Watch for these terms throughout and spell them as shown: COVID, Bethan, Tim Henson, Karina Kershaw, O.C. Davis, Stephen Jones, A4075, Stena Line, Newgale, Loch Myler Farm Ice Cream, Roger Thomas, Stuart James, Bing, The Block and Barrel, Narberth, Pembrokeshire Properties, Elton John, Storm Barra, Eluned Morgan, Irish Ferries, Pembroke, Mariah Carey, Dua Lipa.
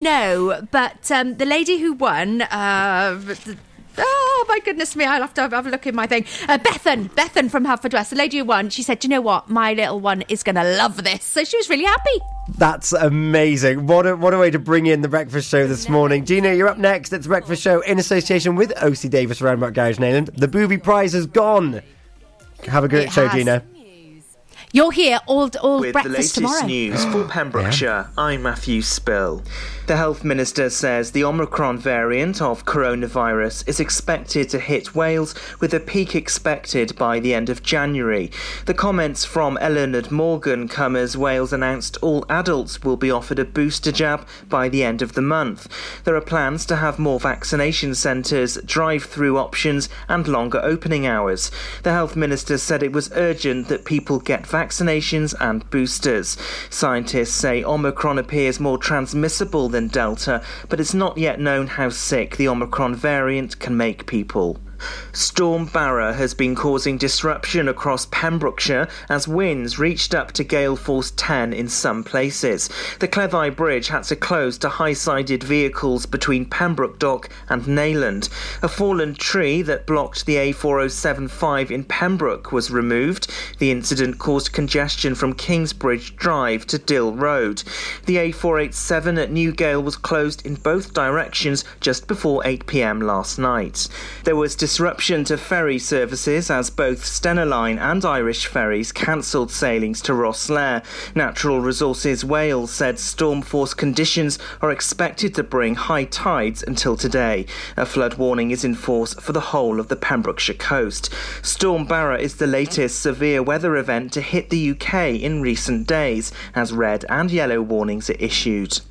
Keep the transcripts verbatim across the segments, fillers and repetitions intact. No, but um, the lady who won... Uh, the- Oh, my goodness me, I'll have to have a look in my thing. Uh, Bethan, Bethan from Haverfordwest, the lady who won, she said, do you know what? My little one is going to love this. So she was really happy. That's amazing. What a, what a way to bring in the breakfast show this morning. Gina, you're up next. It's the breakfast show in association with O C. Davis, Roundabout Garage Neyland. The booby prize is gone. Have a great show, Gina. You're here all, all with breakfast tomorrow. With the latest tomorrow. News for Pembrokeshire, yeah. I'm Matthew Spill. The Health Minister says the Omicron variant of coronavirus is expected to hit Wales with a peak expected by the end of January. The comments from Eluned Morgan come as Wales announced all adults will be offered a booster jab by the end of the month. There are plans to have more vaccination centres, drive-through options and longer opening hours. The Health Minister said it was urgent that people get vaccinated. Vaccinations and boosters. Scientists say Omicron appears more transmissible than Delta, but it's not yet known how sick the Omicron variant can make people. Storm Barra has been causing disruption across Pembrokeshire as winds reached up to gale force ten in some places. The Cleddau Bridge had to close to high-sided vehicles between Pembroke Dock and Neyland. A fallen tree that blocked the A four oh seven five in Pembroke was removed. The incident caused congestion from Kingsbridge Drive to Dill Road. The A four eighty-seven at Newgale was closed in both directions just before eight p.m. last night. There was disruption to ferry services as both Stena Line and Irish Ferries cancelled sailings to Rosslare. Natural Resources Wales said storm force conditions are expected to bring high tides until today. A flood warning is in force for the whole of the Pembrokeshire coast. Storm Barra is the latest severe weather event to hit the U K in recent days as red and yellow warnings are issued.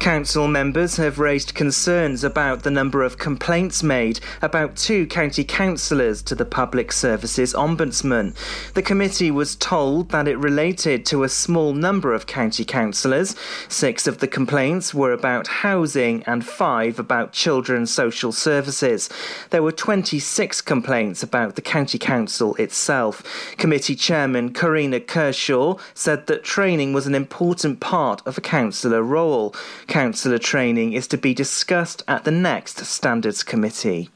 Council members have raised concerns about the number of complaints made about two county councillors to the Public Services Ombudsman. The committee was told that it related to a small number of county councillors. Six of the complaints were about housing and five about children's social services. There were twenty-six complaints about the county council itself. Committee chairman Karina Kershaw said that training was an important part of a councillor role. Councillor training is to be discussed at the next Standards Committee.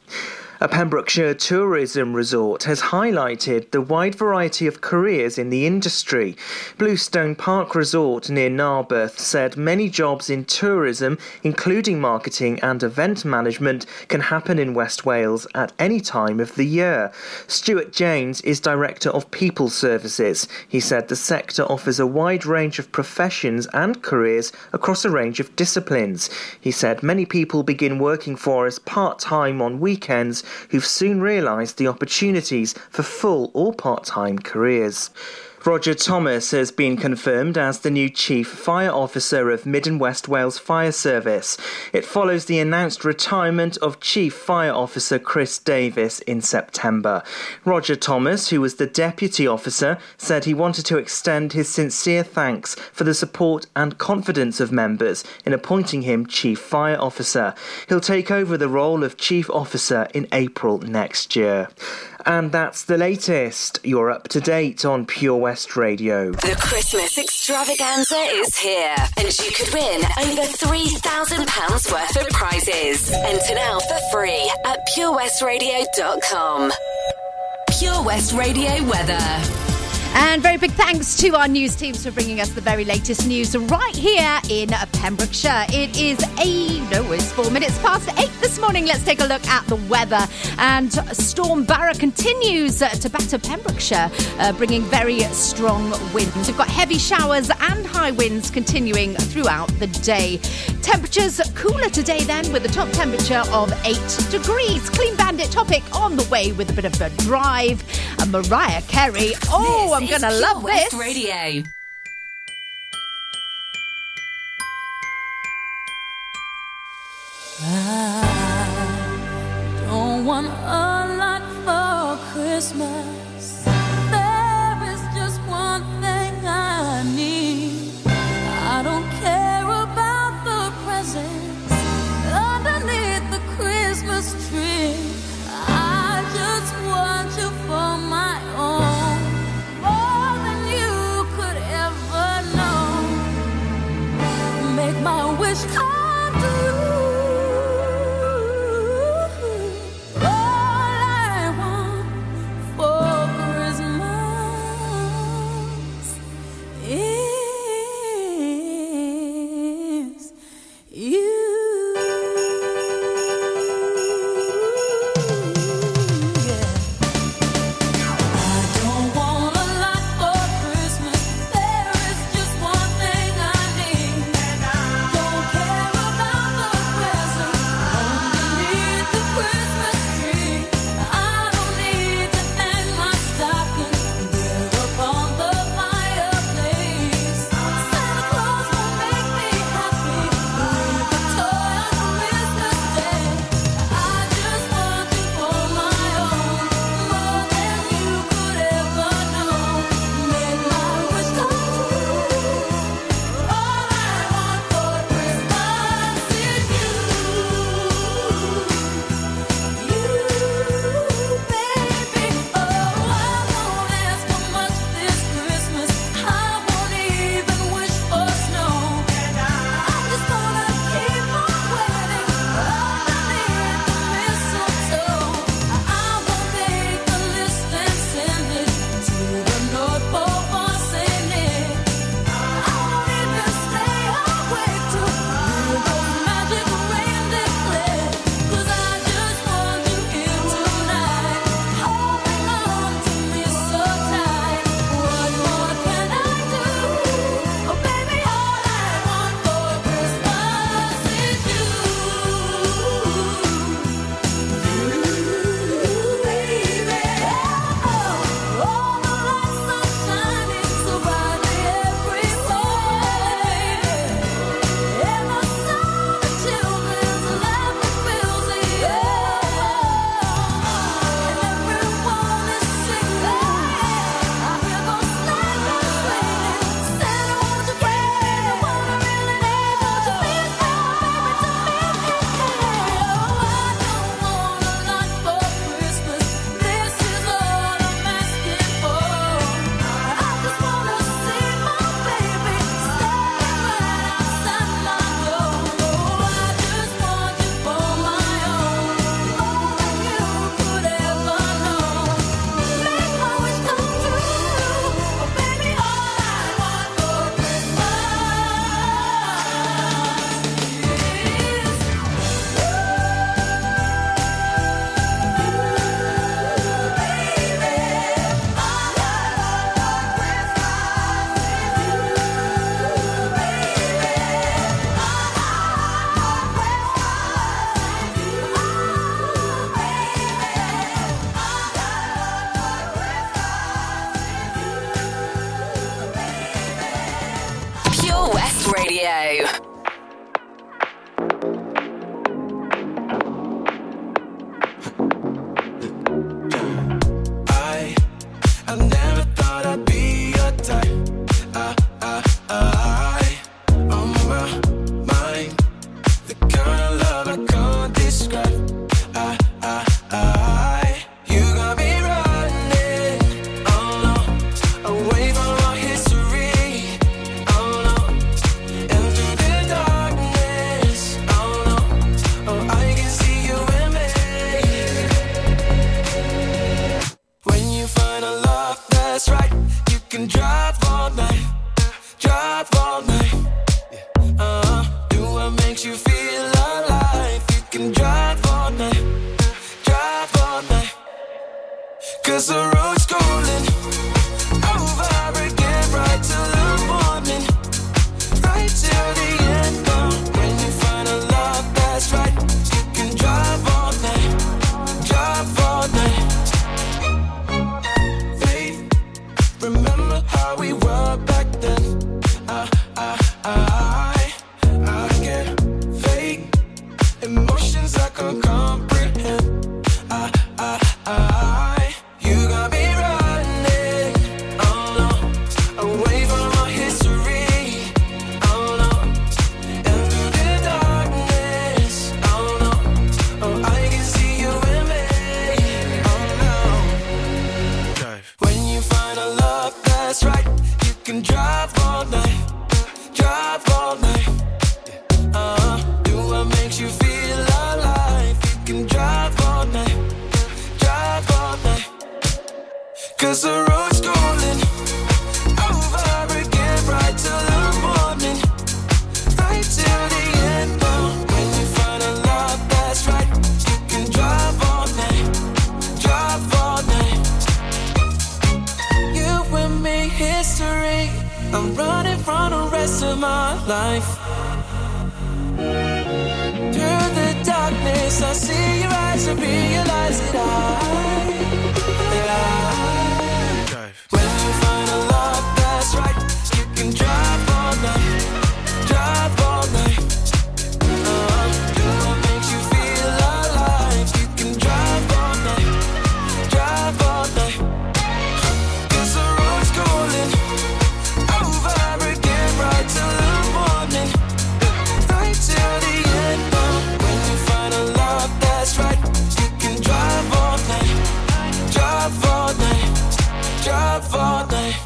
A Pembrokeshire tourism resort has highlighted the wide variety of careers in the industry. Bluestone Park Resort near Narberth said many jobs in tourism, including marketing and event management, can happen in West Wales at any time of the year. Stuart James is Director of People Services. He said the sector offers a wide range of professions and careers across a range of disciplines. He said many people begin working for us part-time on weekends who've soon realised the opportunities for full or part-time careers. Roger Thomas has been confirmed as the new Chief Fire Officer of Mid and West Wales Fire Service. It follows the announced retirement of Chief Fire Officer Chris Davis in September. Roger Thomas, who was the Deputy Officer, said he wanted to extend his sincere thanks for the support and confidence of members in appointing him Chief Fire Officer. He'll take over the role of Chief Officer in April next year. And that's the latest. You're up to date on Pure West Radio. The Christmas extravaganza is here, and you could win over three thousand pounds worth of prizes. Enter now for free at pure west radio dot com. Pure West Radio weather. And very big thanks to our news teams for bringing us the very latest news right here in Pembrokeshire. It is a, no, it's four minutes past eight this morning. Let's take a look at the weather. And Storm Barra continues to batter Pembrokeshire, uh, bringing very strong winds. We've got heavy showers and high winds continuing throughout the day. Temperatures cooler today then, with a top temperature of eight degrees. Clean Bandit topic on the way with a bit of a drive. And Mariah Carey, oh, I'm going to love this. Pure West Radio. I don't want a lot for Christmas. There is just one thing I need. I don't care about the presents underneath the Christmas tree. I just want you for my own. Make my wish come face, I see your eyes and realize that I, that I drive. When you find a love that's right, you can drive all night, drive all night. Uh, do what makes you feel alive. You can drive all night, drive all night. 'Cause the road's calling over again, right till the morning, right till the end. But when you find a love that's right, you can drive all night, drive all night, drive all night.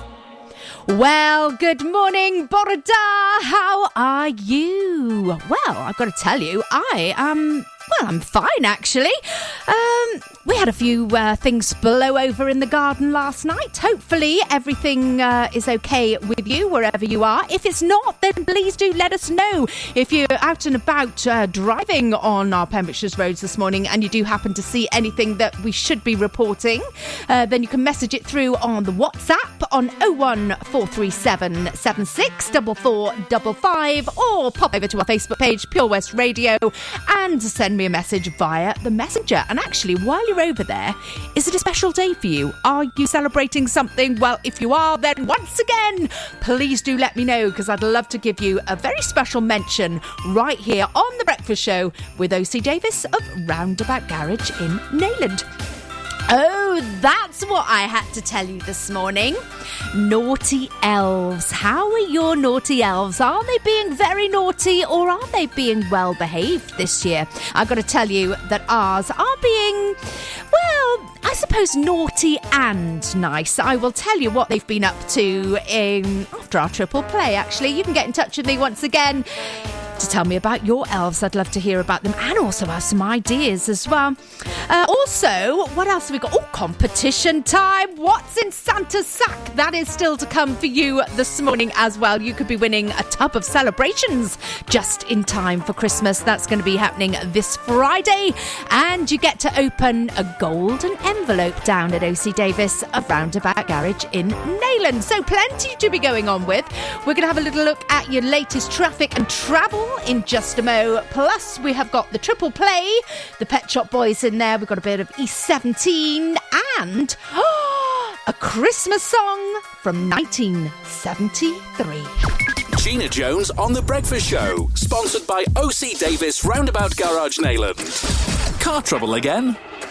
Well, good morning, Borada. How are you? Well, I've got to tell you, I am, well, I'm fine, actually. Um, we had a few uh, things blow over in the garden last night. Hopefully everything uh, is okay with you, wherever you are. If it's not, then please do let us know. If you're out and about uh, driving on our Pembrokeshire's roads this morning and you do happen to see anything that we should be reporting, uh, then you can message it through on the WhatsApp on oh one four three seven seven six four four five five, or pop over to our Facebook page, Pure West Radio, and send me a message via the messenger. And actually, while you're over there, is it a special day for you? Are you celebrating something? Well, if you are, then once again, please do let me know, because I'd love to give you a very special mention right here on The Breakfast Show with O C. Davis of Roundabout Garage in Neyland. Oh, that's what I had to tell you this morning. Naughty elves. How are your naughty elves? Are they being very naughty, or are they being well behaved this year? I've got to tell you that ours are being, well, I suppose naughty and nice. I will tell you what they've been up to in after our triple play, actually. You can get in touch with me once again to tell me about your elves. I'd love to hear about them, and also have some ideas as well. Uh, also, what else have we got? Oh, competition time. What's in Santa's sack? That is still to come for you this morning as well. You could be winning a tub of celebrations just in time for Christmas. That's going to be happening this Friday, and you get to open a golden envelope down at O C. Davis of Roundabout Garage in Neyland. So plenty to be going on with. We're going to have a little look at your latest traffic and travel in just a mo. Plus, we have got the triple play, the Pet Shop Boys in there. We've got a bit of E seventeen and oh, a Christmas song from nineteen seventy-three. Gina Jones on The Breakfast Show, sponsored by O C. Davis Roundabout Garage Neyland. Car trouble again?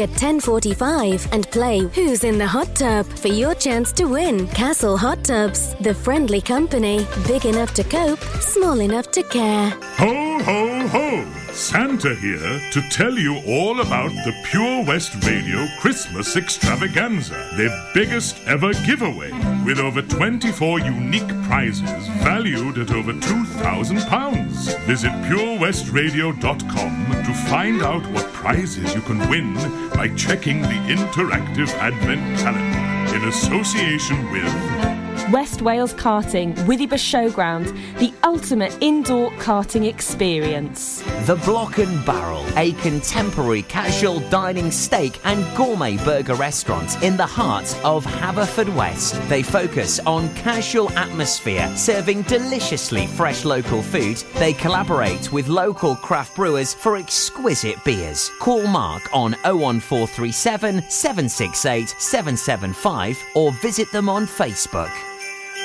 at ten forty-five and play Who's in the Hot Tub for your chance to win. Castle Hot Tubs, the friendly company, big enough to cope, small enough to care. Ho, ho, ho! Santa here to tell you all about the Pure West Radio Christmas Extravaganza, their biggest ever giveaway, with over twenty-four unique prizes valued at over two thousand pounds. Visit pure west radio dot com to find out what prizes you can win by checking the interactive advent calendar in association with West Wales Karting, Withybush Showground, the ultimate indoor karting experience. The Block and Barrel, a contemporary casual dining steak and gourmet burger restaurant in the heart of Haverfordwest. They focus on casual atmosphere, serving deliciously fresh local food. They collaborate with local craft brewers for exquisite beers. Call Mark on oh one four three seven, seven six eight, seven seven five or visit them on Facebook.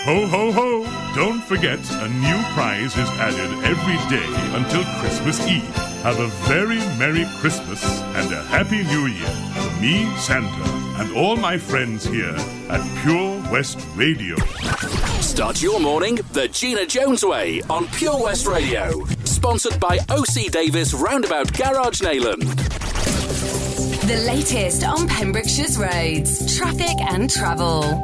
Ho, ho, ho! Don't forget, a new prize is added every day until Christmas Eve. Have a very Merry Christmas and a Happy New Year from me, Santa, and all my friends here at Pure West Radio. Start your morning the Gina Jones way on Pure West Radio. Sponsored by O C. Davis Roundabout Garage, Neyland. The latest on Pembrokeshire's roads, traffic and travel.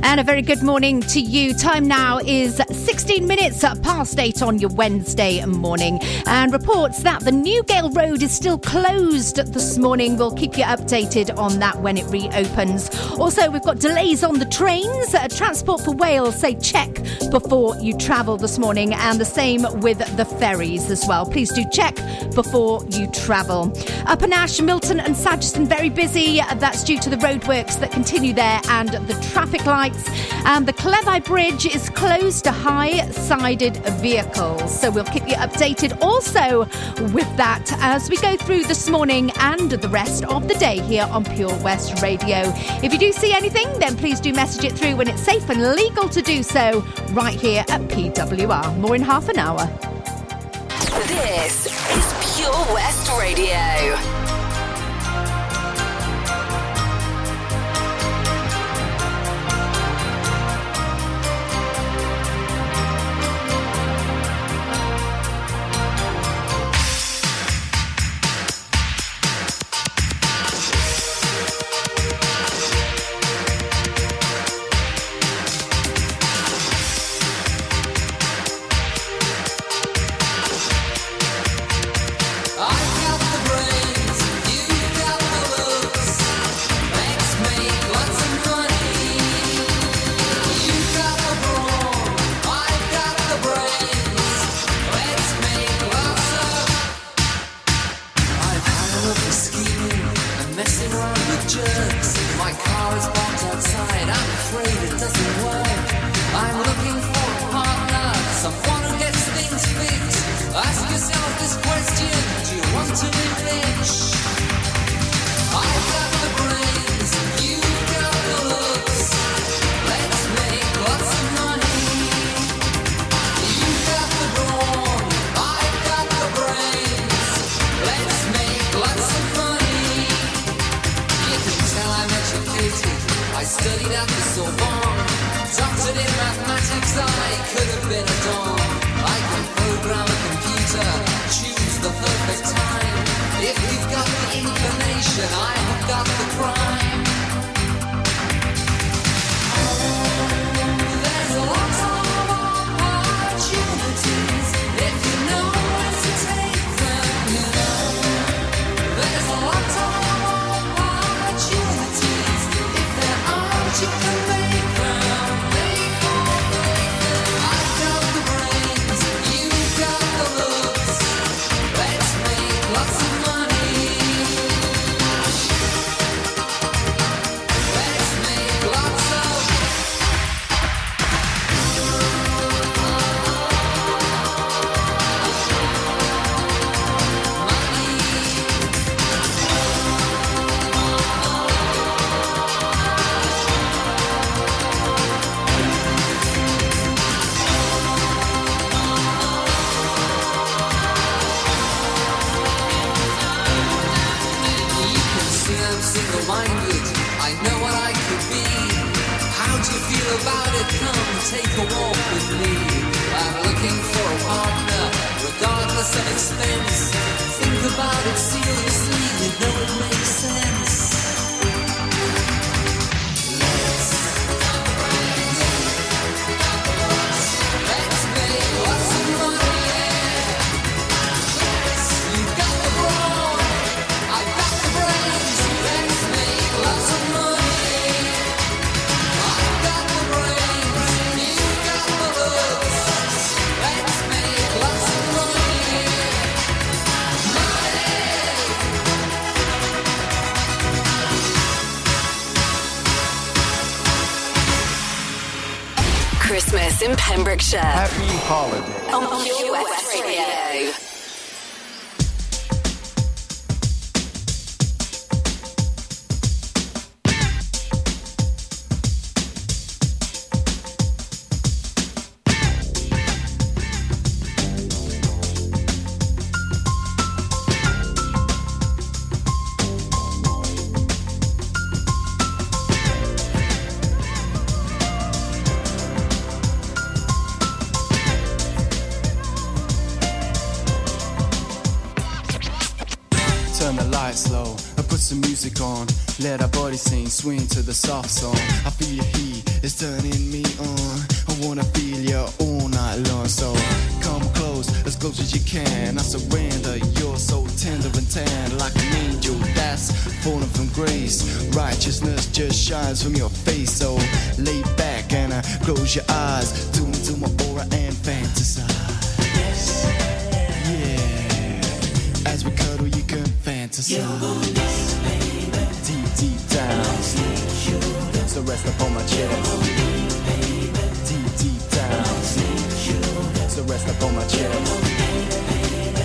And a very good morning to you. Time now is sixteen minutes past eight on your Wednesday morning. And reports that the Newgale Road is still closed this morning. We'll keep you updated on that when it reopens. Also, we've got delays on the trains. Transport for Wales say check before you travel this morning. And the same with the ferries as well. Please do check before you travel. Upper Nash, Milton and Sageston very busy. That's due to the roadworks that continue there and the traffic lights. And the Cleddau Bridge is closed to high-sided vehicles. So we'll keep you updated also with that as we go through this morning and the rest of the day here on Pure West Radio. If you do see anything, then please do message it through when it's safe and legal to do so right here at P W R. More in half an hour. This is Pure West Radio. Christmas in Pembrokeshire. Happy holidays on Pure West Radio. Let our body sing, swing to the soft song. I feel your heat, it's turning me on. I wanna feel you all night long. So come close, as close as you can. I surrender, you're so tender and tan. Like an angel that's fallen from grace. Righteousness just shines from your face. So lay back and I close your eyes. Tune to my aura and fantasize. Yes. Yeah. As we cuddle, you can fantasize. Deep down, so rest upon my chest. Deep, deep down, so rest upon my chest. Deep,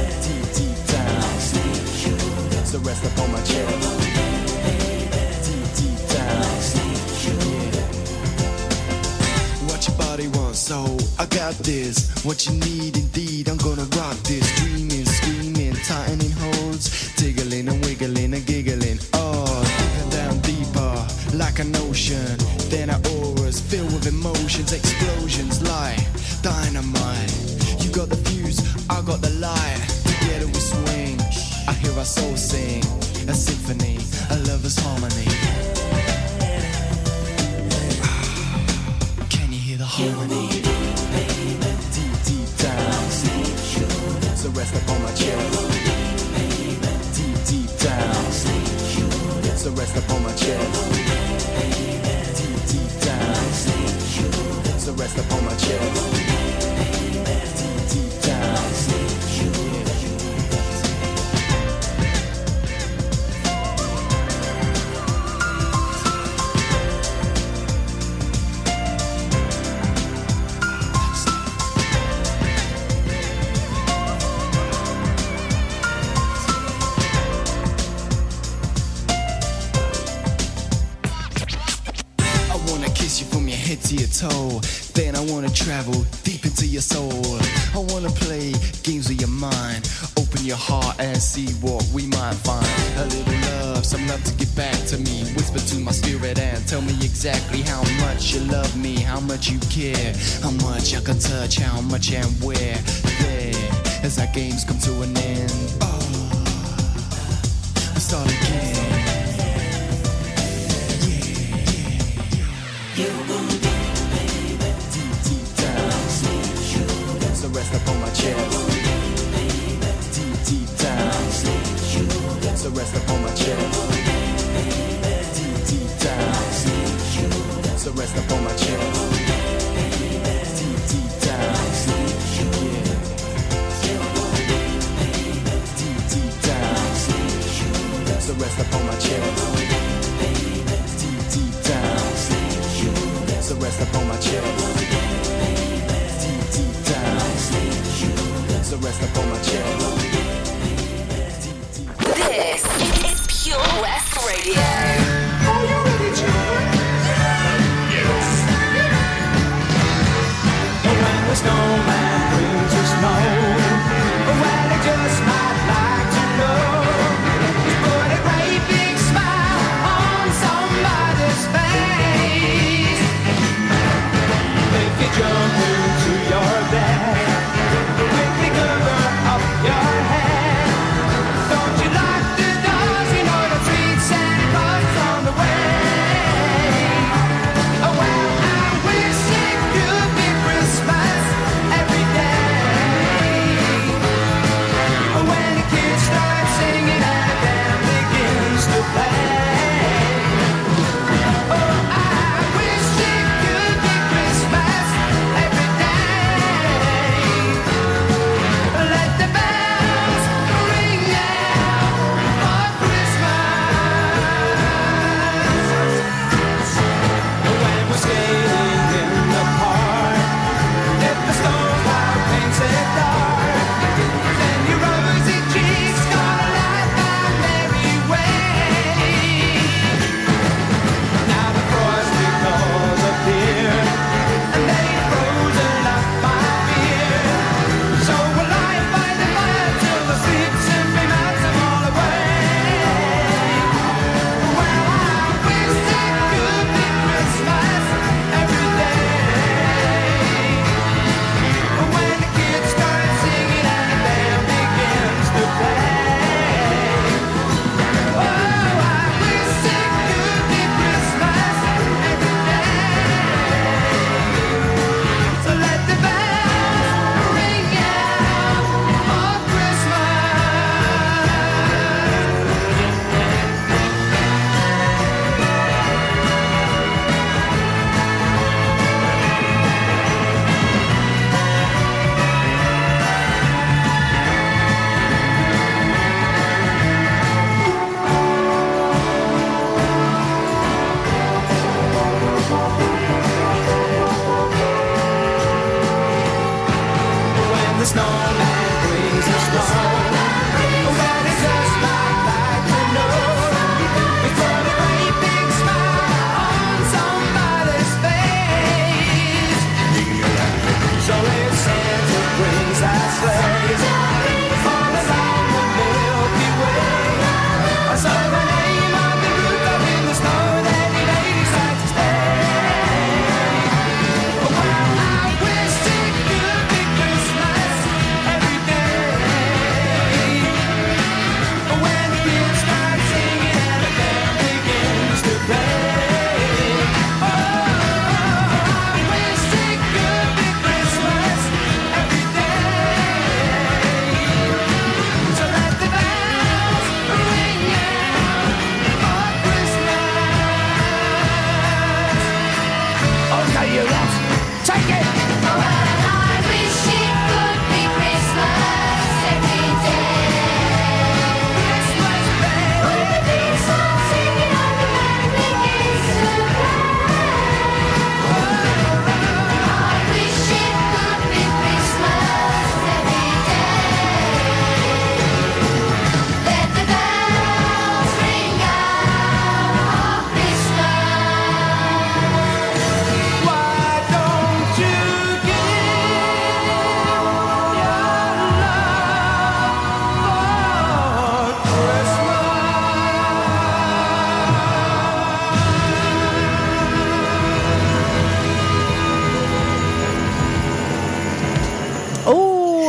deep down, so rest upon my chest. Deep, deep down. What your body wants, so I got this. What you need, indeed, I'm gonna rock this. Dreaming, screaming, tightening holds, tiggling and wiggling and giggling. Like an ocean, then our auras filled with emotions, explosions, light, dynamite. You got the fuse, I got the light. Together we swing, I hear our soul sing, a symphony, a lover's harmony. Can you hear the harmony? Deep, deep down, so rest upon my chest. Deep, deep down, so rest upon my chest. So rest upon my chest. Deep, deep down. I wanna kiss you from your head to your toe. Then I wanna travel deep into your soul. I wanna play games with your mind. Open your heart and see what we might find. A little love, some love to get back to me. Whisper to my spirit and tell me exactly how much you love me, how much you care, how much I can touch, how much and where. There, as our games come to an end, oh, we start again. Yeah, yeah, yeah. Rest upon my chest. Deep, deep down. So rest upon my chest. Deep, deep down. So rest upon my chest. Deep, deep down. Yeah. Deep, deep down. So rest upon my chest. Deep, deep down. So rest upon my chest. So rest upon my chest. This is Pure West Radio. Are you ready, children? Yes. Around the snowman brings the snow. Well, it just might like to know. It's put a great big smile on somebody's face. If you jump into your bed. Your head. Don't you lock the doors in order to treat Santa Claus?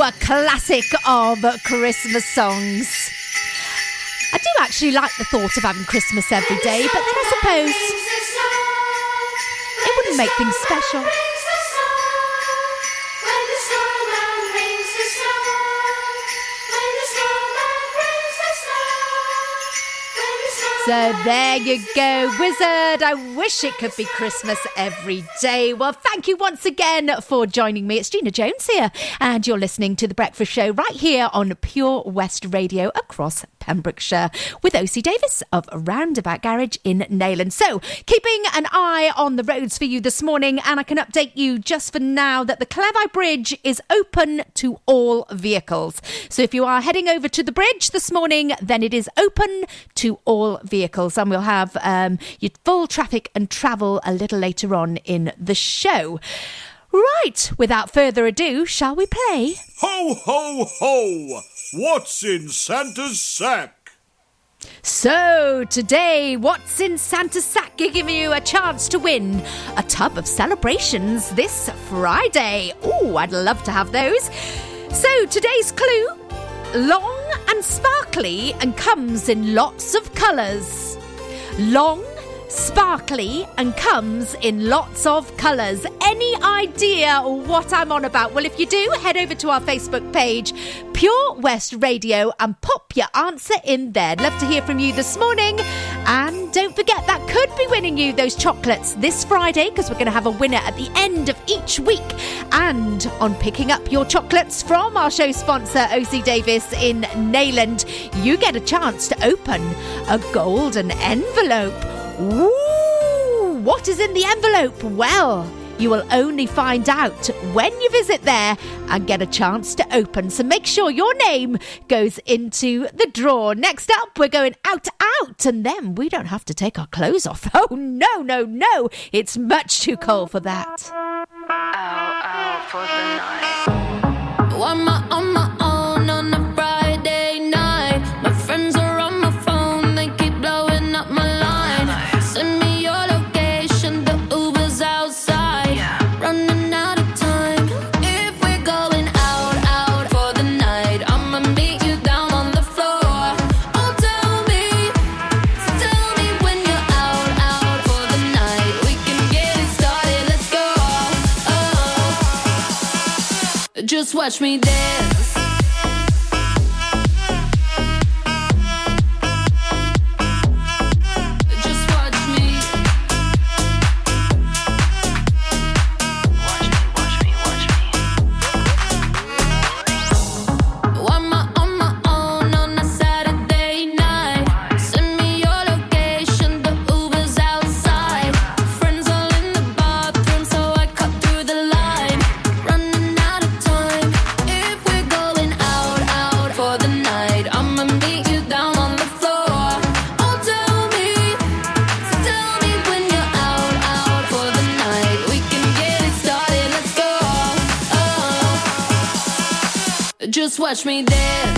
a classic of Christmas songs. I do actually like the thought of having Christmas every day, but then I suppose it wouldn't make things special. So there you go, Wizard. I wish it could be Christmas every day. Well, thank you once again for joining me. It's Gina Jones here, and you're listening to The Breakfast Show right here on Pure West Radio across Pembrokeshire with O C. Davis of Roundabout Garage in Neyland. So, keeping an eye on the roads for you this morning, and I can update you just for now that the Cleddau Bridge is open to all vehicles. So if you are heading over to the bridge this morning, then it is open to all vehicles. Vehicles, and we'll have um, your full traffic and travel a little later on in the show. Right, without further ado, shall we play? Ho, ho, ho! What's in Santa's sack? So today, what's in Santa's sack is giving you a chance to win a tub of celebrations this Friday. Oh, I'd love to have those. So today's clue: long and sparkly and comes in lots of colours. Long, sparkly and comes in lots of colours. Any idea what I'm on about? Well, if you do, head over to our Facebook page, Pure West Radio, and pop your answer in there. Love to hear from you this morning. And don't forget, that could be winning you those chocolates this Friday, because we're going to have a winner at the end of each week. And on picking up your chocolates from our show sponsor, O C. Davis in Neyland, you get a chance to open a golden envelope. Ooh, what is in the envelope? Well, you will only find out when you visit there and get a chance to open. So make sure your name goes into the draw. Next up, we're going out, out, and then we don't have to take our clothes off. Oh, no, no, no. It's much too cold for that. Out, out for the night. One more, on my own on a Friday night. My friends are on my phone. They keep blowing up my line. Send me your location. The Uber's outside. Just watch me dance. Just watch me dance.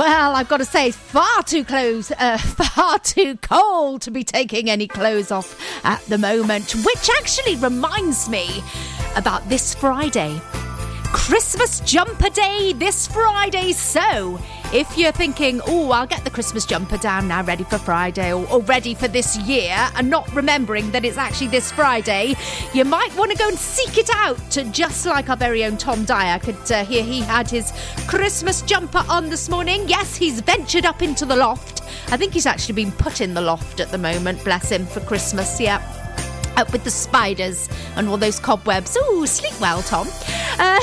Well, I've got to say, it's far too close, uh, far too cold to be taking any clothes off at the moment, which actually reminds me about this Friday. Christmas jumper day this Friday. So if you're thinking, oh, I'll get the Christmas jumper down now, ready for Friday, or, or ready for this year, and not remembering that it's actually this Friday, you might want to go and seek it out, to just like our very own Tom Dyer. I could uh, hear he had his Christmas jumper on this morning. Yes, he's ventured up into the loft. I think he's actually been put in the loft at the moment, bless him, for Christmas. Yeah. Up with the spiders and all those cobwebs. Ooh, sleep well, Tom. Uh,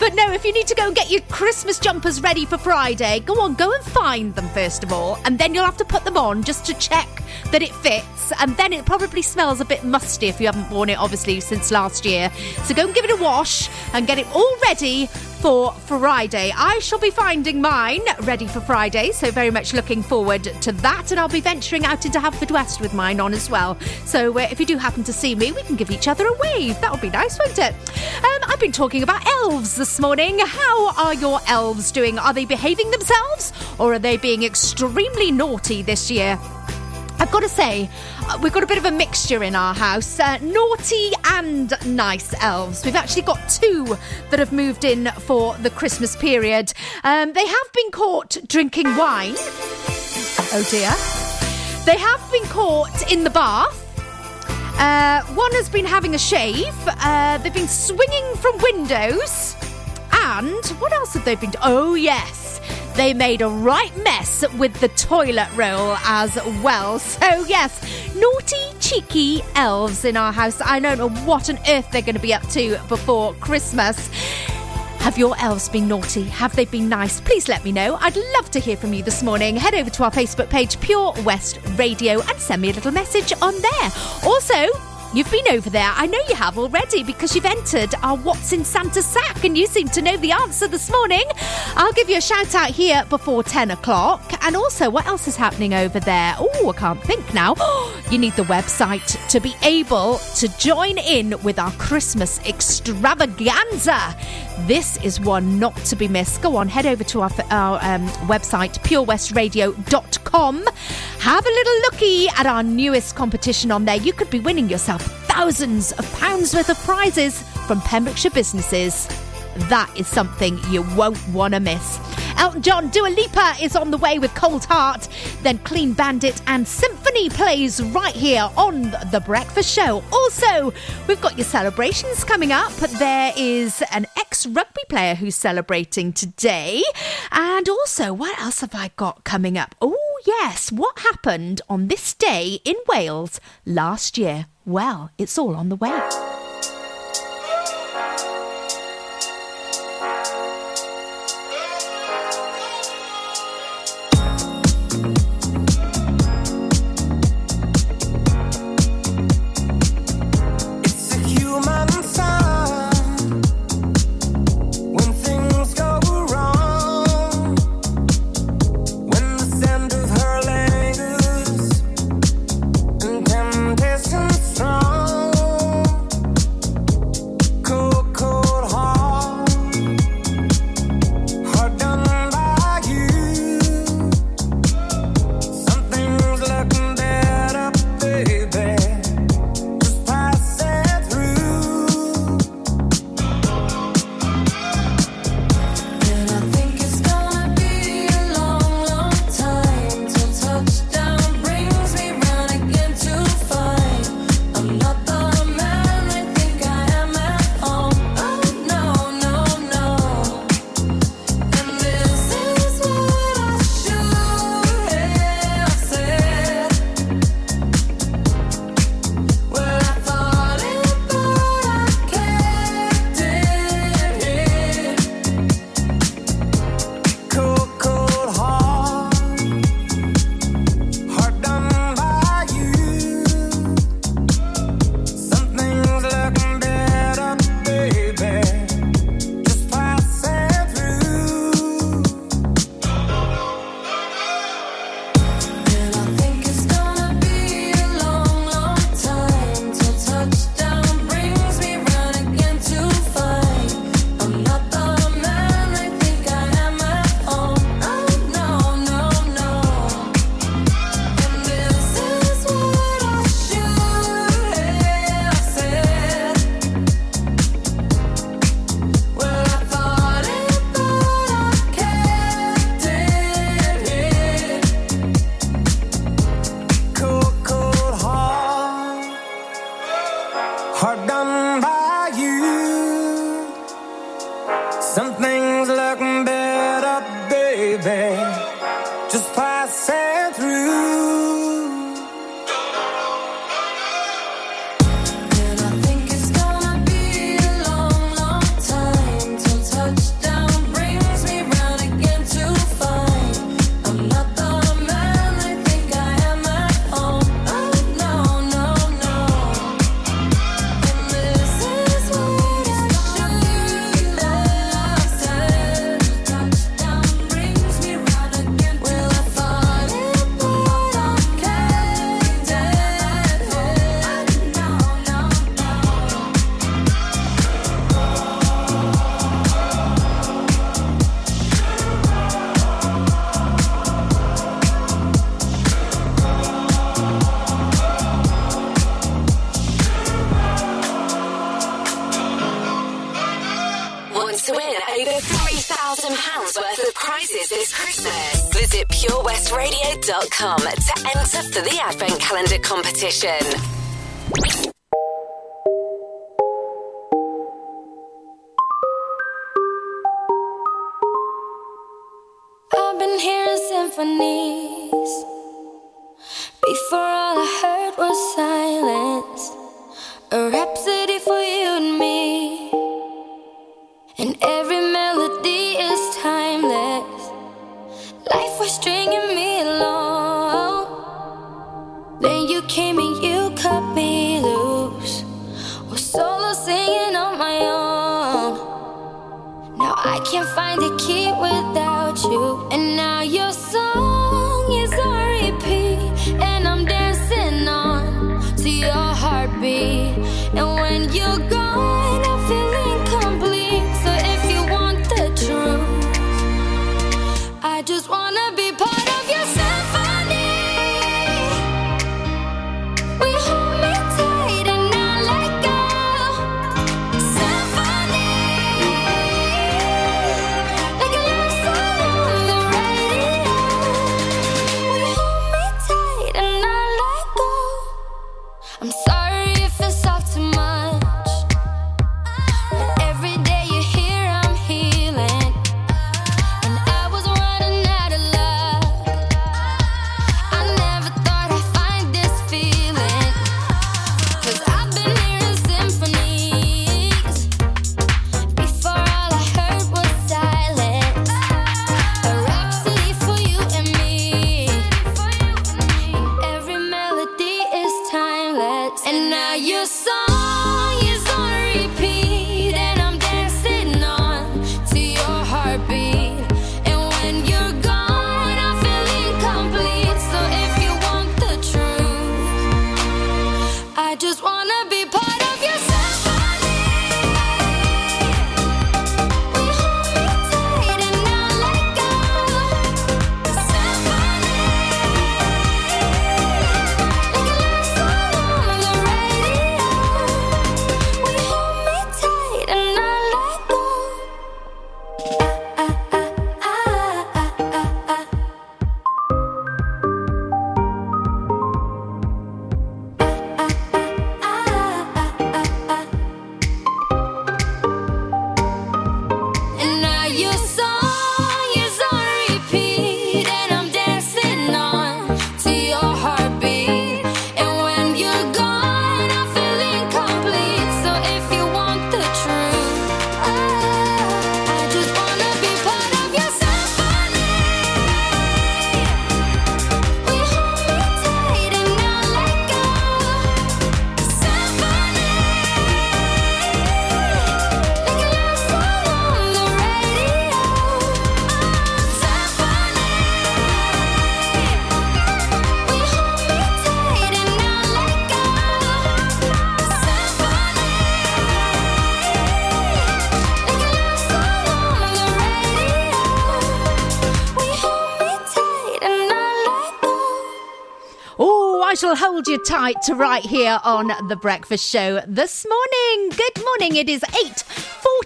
but no, if you need to go and get your Christmas jumpers ready for Friday, go on, go and find them first of all, and then you'll have to put them on just to check that it fits, and then it probably smells a bit musty if you haven't worn it, obviously, since last year. So go and give it a wash and get it all ready for Friday. I shall be finding mine ready for Friday, so very much looking forward to that, and I'll be venturing out into Haverfordwest with mine on as well. So uh, if you do happen to see me, we can give each other a wave. That'll be nice, won't it? Um, I've been talking about elves this morning. How are your elves doing? Are they behaving themselves, or are they being extremely naughty this year? I've got to say, we've got a bit of a mixture in our house, uh, naughty and nice elves. We've actually got two that have moved in for the Christmas period. Um, they have been caught drinking wine. Oh dear. They have been caught in the bath. Uh, one has been having a shave. Uh, they've been swinging from windows. And what else have they been doing? Oh yes. They made a right mess with the toilet roll as well. So yes, naughty, cheeky elves in our house. I don't know what on earth they're going to be up to before Christmas. Have your elves been naughty? Have they been nice? Please let me know. I'd love to hear from you this morning. Head over to our Facebook page, Pure West Radio, and send me a little message on there. Also, you've been over there. I know you have already, because you've entered our What's in Santa's Sack, and you seem to know the answer this morning. I'll give you a shout out here before ten o'clock. And also, what else is happening over there? Oh, I can't think now. You need the website to be able to join in with our Christmas extravaganza. This is one not to be missed. Go on, head over to our, our um, website, pure west radio dot com. Have a little lookie at our newest competition on there. You could be winning yourself thousands of pounds worth of prizes from Pembrokeshire businesses. That is something you won't want to miss. Elton John, Dua Lipa is on the way with Cold Heart, then Clean Bandit and Symphony plays right here on The Breakfast Show. Also, we've got your celebrations coming up. There is an ex-rugby player who's celebrating today. And also, what else have I got coming up? Oh, yes, what happened on this day in Wales last year? Well, it's all on the way. Some things look better, baby, just passing through. Visit pure west radio dot com to enter for the Advent Calendar competition. I've been hearing symphonies. Before all I heard was silence, a rhapsody for you and me. And every melody is timeless. Life was stringing me along. Then you came and you cut me loose. Was solo singing on my own. Now I can't find a key without you. And now your song is on repeat. And I'm dancing on to your heartbeat. And when you're gone, I feel I just wanna be part of your symphony. We hold me tight and not let go. Symphony, like a love song on the radio. We hold me tight and not let go. I'm sorry if it's all too much. Every day you're here, I'm healing. Hold you tight to right here on The Breakfast Show this morning. Good morning. It is eight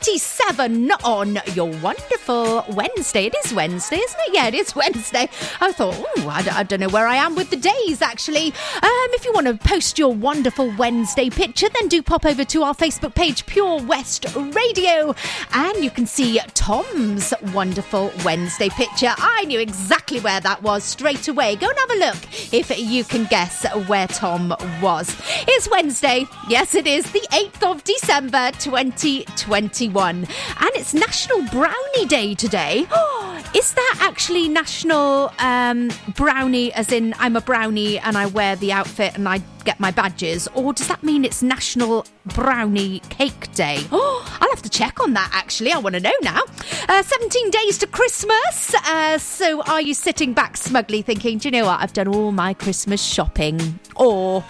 A forty-seven on your wonderful Wednesday. It is Wednesday, isn't it? Yeah, it is Wednesday. I thought, oh, I, I don't know where I am with the days, actually. Um, if you want to post your wonderful Wednesday picture, then do pop over to our Facebook page, Pure West Radio, and you can see Tom's wonderful Wednesday picture. I knew exactly where that was straight away. Go and have a look if you can guess where Tom was. It's Wednesday. Yes, it is the eighth of December, twenty twenty-one. And it's National Brownie Day today. Is that actually National um, Brownie, as in I'm a brownie and I wear the outfit and I get my badges? Or does that mean it's National Brownie Cake Day? Oh, I'll have to check on that, actually. I want to know now. Uh, seventeen days to Christmas. Uh, so are you sitting back smugly thinking, do you know what? I've done all my Christmas shopping. Or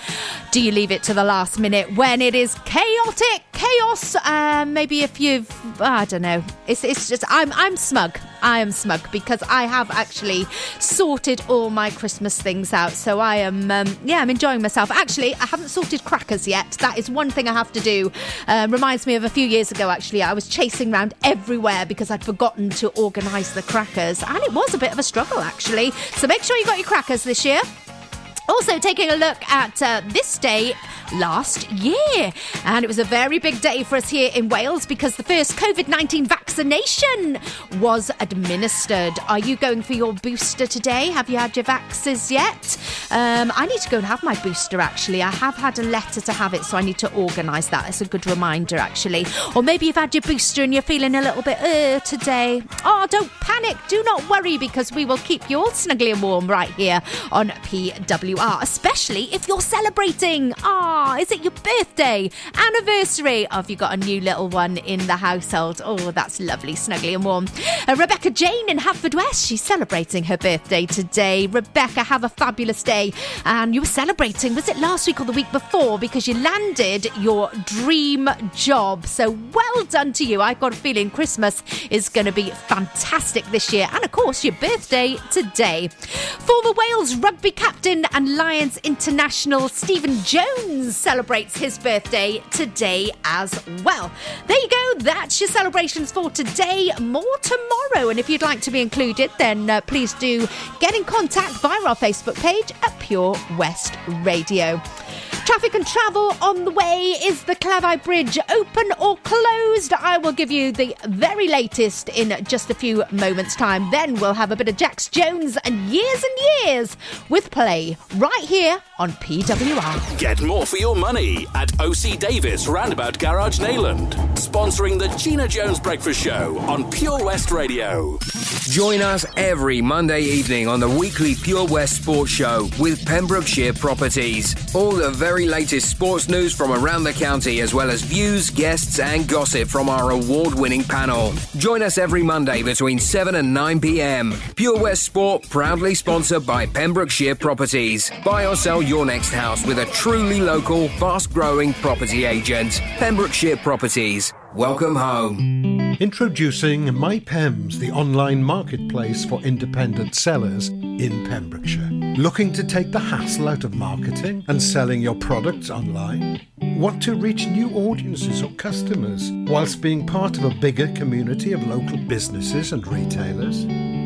do you leave it to the last minute when it is chaotic? Chaos. Uh, maybe if you've... I don't know. It's it's just... I'm I'm smug. I am smug because I have actually sorted all my Christmas things out. So I am, um, yeah, I'm enjoying myself. Actually, I haven't sorted crackers yet. That is one thing I have to do. Uh, reminds me of a few years ago, actually. I was chasing around everywhere because I'd forgotten to organise the crackers. And it was a bit of a struggle, actually. So make sure you got your crackers this year. Also taking a look at uh, this day last year. And it was a very big day for us here in Wales because the first COVID nineteen vaccination was administered. Are you going for your booster today? Have you had your vaxes yet? Um, I need to go and have my booster, actually. I have had a letter to have it, so I need to organise that. It's a good reminder, actually. Or maybe you've had your booster and you're feeling a little bit uh, today. Oh, don't panic. Do not worry because we will keep you all snuggly and warm right here on P W R. Are, especially if you're celebrating. Ah, oh, is it your birthday? Anniversary? Oh, have you got a new little one in the household? Oh, that's lovely, snuggly and warm. Uh, Rebecca Jane in Haverfordwest, she's celebrating her birthday today. Rebecca, have a fabulous day. And you were celebrating, was it last week or the week before? Because you landed your dream job. So well done to you. I've got a feeling Christmas is going to be fantastic this year. And of course, your birthday today. Former Wales rugby captain and Lions international Stephen Jones celebrates his birthday today as well. There you go, that's your celebrations for today. More tomorrow, and if you'd like to be included, then uh, please do get in contact via our Facebook page at Pure West Radio. Traffic and travel on the way. Is the Cleddau Bridge open or closed? I will give you the very latest in just a few moments' time. Then we'll have a bit of Jax Jones and Years and Years with Play right here on P W R. Get more for your money at O C. Davis Roundabout Garage Neyland, sponsoring the Gina Jones Breakfast Show on Pure West Radio. Join us every Monday evening on the weekly Pure West Sports Show with Pembrokeshire Properties. All the very Very latest sports news from around the county, as well as views, guests and gossip from our award-winning panel. Join us every Monday between seven and nine p.m. Pure West Sport, proudly sponsored by Pembrokeshire Properties. Buy or sell your next house with a truly local, fast-growing property agent. Pembrokeshire Properties. Welcome home. Introducing MyPems, the online marketplace for independent sellers in Pembrokeshire. Looking to take the hassle out of marketing and selling your products online? Want to reach new audiences or customers whilst being part of a bigger community of local businesses and retailers?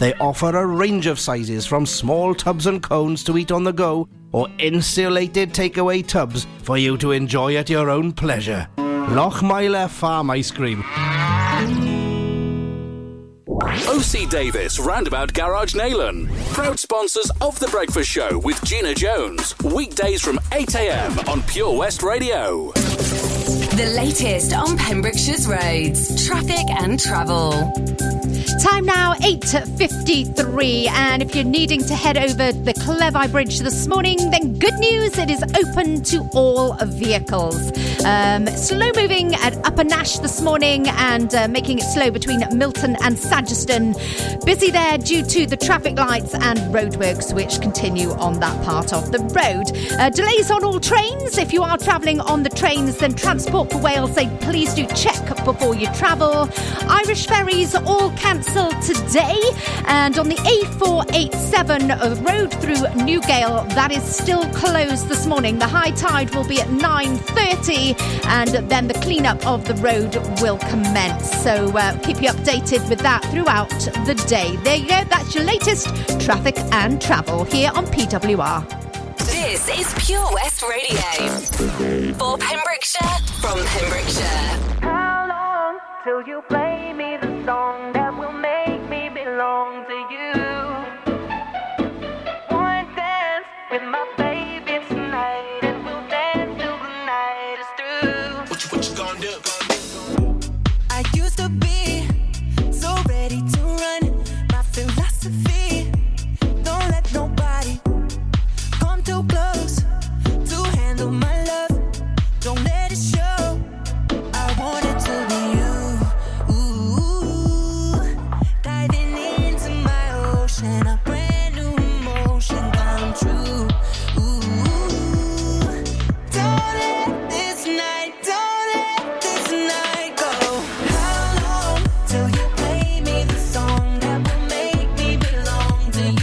They offer a range of sizes from small tubs and cones to eat on the go or insulated takeaway tubs for you to enjoy at your own pleasure. Loch Myler Farm Ice Cream. O C. Davis, Roundabout Garage, Neyland. Proud sponsors of The Breakfast Show with Gina Jones. Weekdays from eight a.m. on Pure West Radio. The latest on Pembrokeshire's roads, traffic and travel. Time now, eight fifty-three, and if you're needing to head over the Cleddau Bridge this morning, then good news, it is open to all vehicles. Um, slow moving at Upper Nash this morning and uh, making it slow between Milton and Sageston. Busy there due to the traffic lights and roadworks which continue on that part of the road. Uh, delays on all trains. If you are travelling on the trains, then Transport for Wales say please do check before you travel. Irish Ferries all cancelled today, and on the A four eighty-seven road through Newgale, that is still closed this morning. The high tide will be at nine thirty, and then the clean-up of the road will commence. So uh, keep you updated with that throughout the day. There you go, that's your latest traffic and travel here on P W R. This is Pure West Radio. For Pembrokeshire, from Pembrokeshire. How long till you play me the song that will make me belong to you? One dance with my baby tonight, and we'll dance till the night is through. What you, what you gonna do? I used to be so ready to run. My philosophy, don't let nobody come too close to handle my love. Don't let it show. I want it to be you. Ooh, diving into my ocean, a brand new emotion come true. Ooh, don't let this night, don't let this night go. How long till you play me the song that will make me belong to you?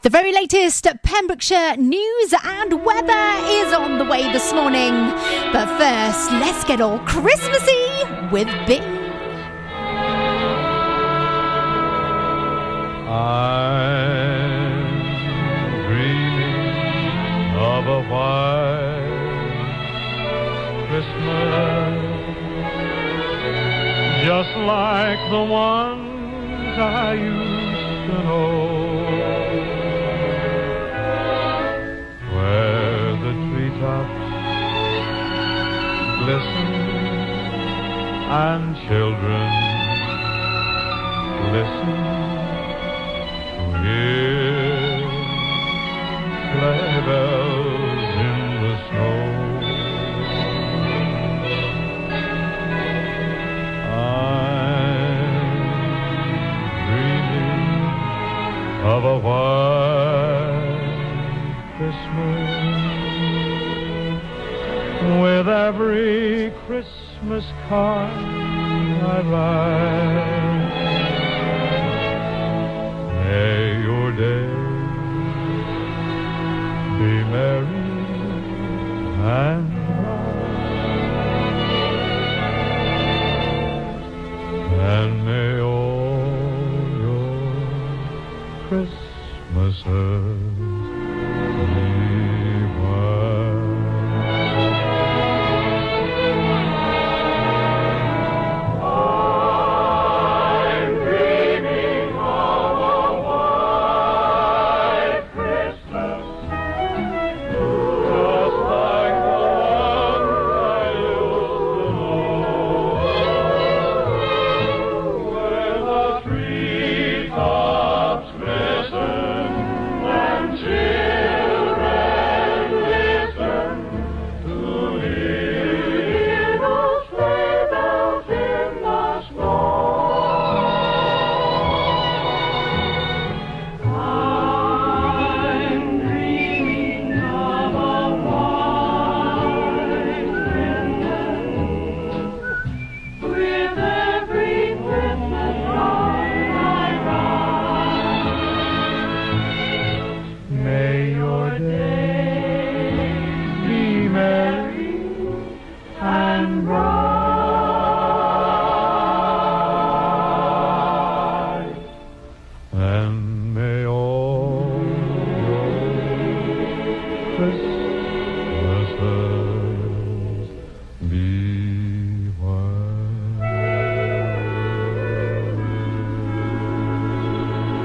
The very latest Pembrokeshire news and weather is on the way this morning. But first, let's get all Christmassy with Bing. I'm dreaming of a white Christmas, just like the ones I used to know, where the treetops glisten and children listen to bells in the snow. I'm dreaming of a white Christmas with every Christmas card I write. May your day be merry and bright, and may all your Christmases be white. I'm dreaming of a white Christmas, and may all your Christmas